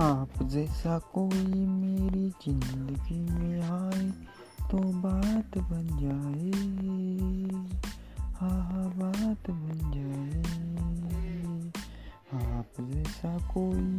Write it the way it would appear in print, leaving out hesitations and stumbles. आप जैसा कोई मेरी जिंदगी में आए तो बात बन जाए, हाँ बात बन जाए। आप जैसा कोई